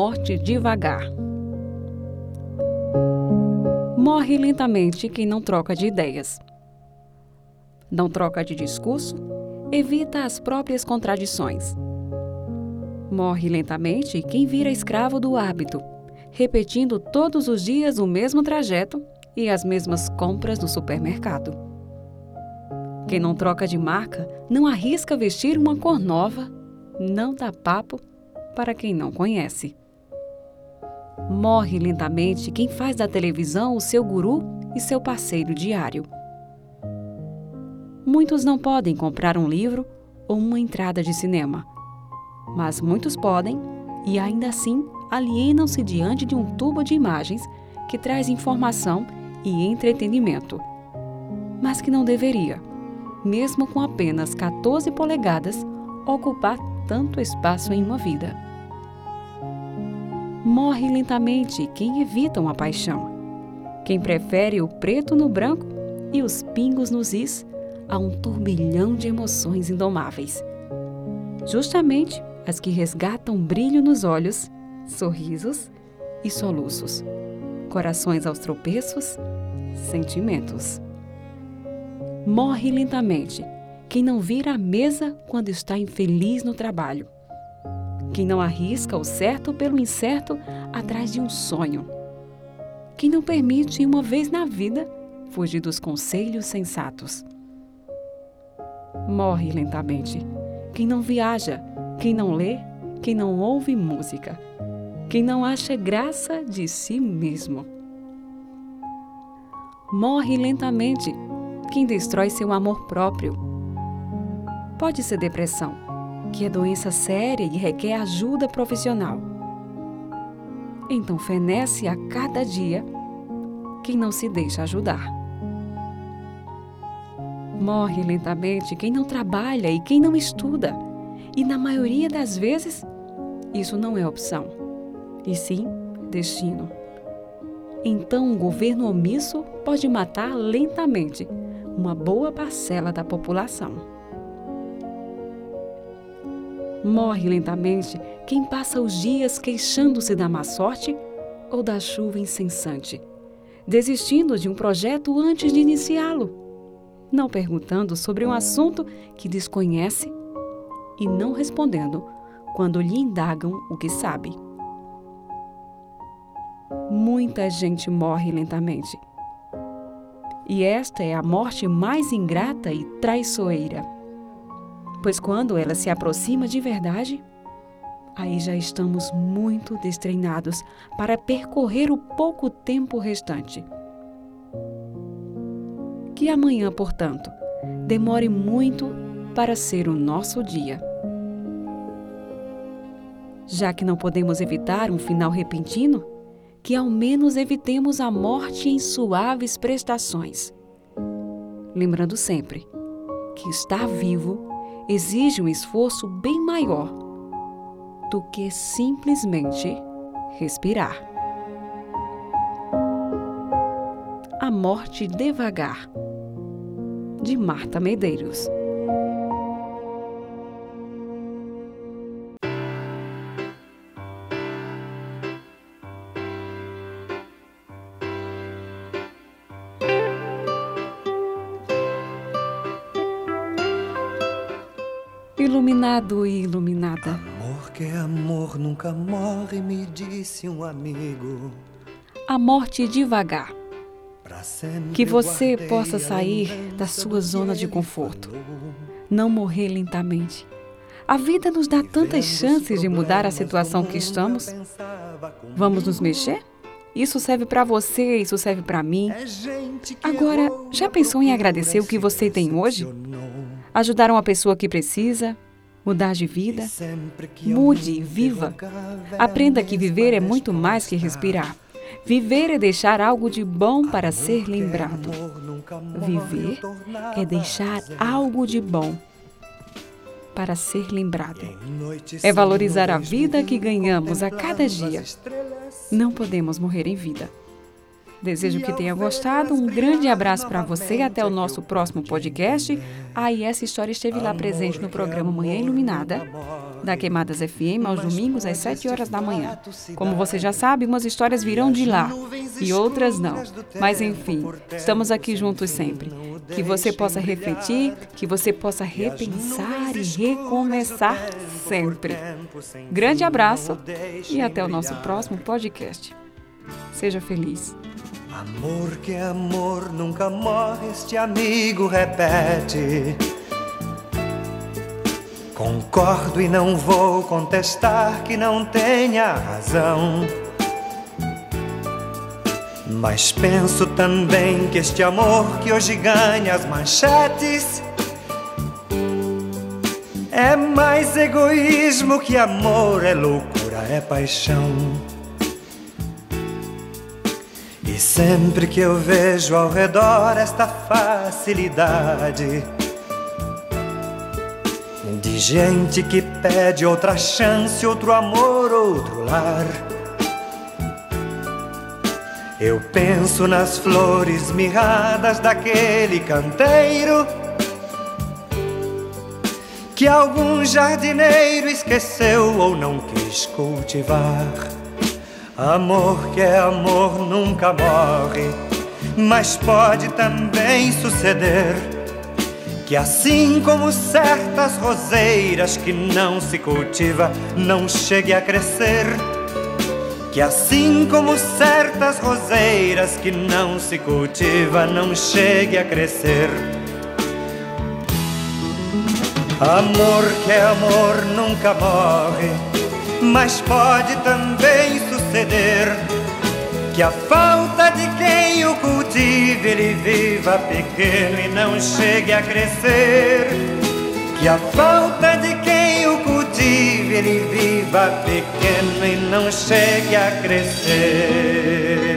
morte devagar. Morre lentamente quem não troca de ideias. Não troca de discurso, evita as próprias contradições. Morre lentamente quem vira escravo do hábito, repetindo todos os dias o mesmo trajeto e as mesmas compras no supermercado. Quem não troca de marca, não arrisca vestir uma cor nova, não dá papo para quem não conhece. Morre lentamente quem faz da televisão o seu guru e seu parceiro diário. Muitos não podem comprar um livro ou uma entrada de cinema, mas muitos podem e ainda assim alienam-se diante de um tubo de imagens que traz informação e entretenimento, mas que não deveria, mesmo com apenas 14 polegadas, ocupar tanto espaço em uma vida. Morre lentamente quem evita uma paixão, quem prefere o preto no branco e os pingos nos is a um turbilhão de emoções indomáveis, justamente as que resgatam brilho nos olhos, sorrisos e soluços, corações aos tropeços, sentimentos. Morre lentamente quem não vira a mesa quando está infeliz no trabalho, quem não arrisca o certo pelo incerto atrás de um sonho, quem não permite uma vez na vida fugir dos conselhos sensatos. Morre lentamente quem não viaja, quem não lê, quem não ouve música, quem não acha graça de si mesmo. Morre lentamente quem destrói seu amor próprio. Pode ser depressão, que é doença séria e requer ajuda profissional. Então fenece a cada dia quem não se deixa ajudar. Morre lentamente quem não trabalha e quem não estuda. E na maioria das vezes, isso não é opção, e sim destino. Então, um governo omisso pode matar lentamente uma boa parcela da população. Morre lentamente quem passa os dias queixando-se da má sorte ou da chuva incessante, desistindo de um projeto antes de iniciá-lo, não perguntando sobre um assunto que desconhece e não respondendo quando lhe indagam o que sabe. Muita gente morre lentamente. E esta é a morte mais ingrata e traiçoeira, pois quando ela se aproxima de verdade, aí já estamos muito destreinados para percorrer o pouco tempo restante. Que amanhã, portanto, demore muito para ser o nosso dia. Já que não podemos evitar um final repentino, que ao menos evitemos a morte em suaves prestações. Lembrando sempre que estar vivo exige um esforço bem maior do que simplesmente respirar. A morte devagar, de Marta Medeiros. Iluminado e iluminada. Amor que é amor nunca morre, me disse um amigo. A morte devagar. Que você possa sair da sua zona de conforto. Não morrer lentamente. A vida nos dá tantas chances de mudar a situação que estamos. Vamos nos mexer? Isso serve para você, isso serve para mim. Agora, já pensou em agradecer o que você tem hoje? Ajudar uma pessoa que precisa? Mudar de vida? Mude, viva. Aprenda que viver é muito mais que respirar. Viver é deixar algo de bom para ser lembrado. Viver é deixar algo de bom para ser lembrado. É valorizar a vida que ganhamos a cada dia. Não podemos morrer em vida. Desejo que tenha gostado. Um grande abraço para você. Até o nosso próximo podcast. Aí essa história esteve lá presente no programa Manhã Iluminada, da Queimadas FM, aos domingos, às 7 horas da manhã. Como você já sabe, umas histórias virão de lá e outras não. Mas, enfim, estamos aqui juntos sempre. Que você possa refletir, que você possa repensar e recomeçar sempre. Grande abraço e até o nosso próximo podcast. Seja feliz. Amor que é amor, nunca morre, este amigo repete. Concordo e não vou contestar que não tenha razão, mas penso também que este amor que hoje ganha as manchetes é mais egoísmo que amor, é loucura, é paixão. E sempre que eu vejo ao redor esta facilidade de gente que pede outra chance, outro amor, outro lar, eu penso nas flores mirradas daquele canteiro que algum jardineiro esqueceu ou não quis cultivar. Amor que é amor nunca morre, mas pode também suceder que assim como certas roseiras que não se cultiva não chegue a crescer, que assim como certas roseiras que não se cultiva não chegue a crescer. Amor que é amor nunca morre, mas pode também suceder que a falta de quem o cultive ele viva pequeno e não chegue a crescer, que a falta de quem o cultive ele viva pequeno e não chegue a crescer.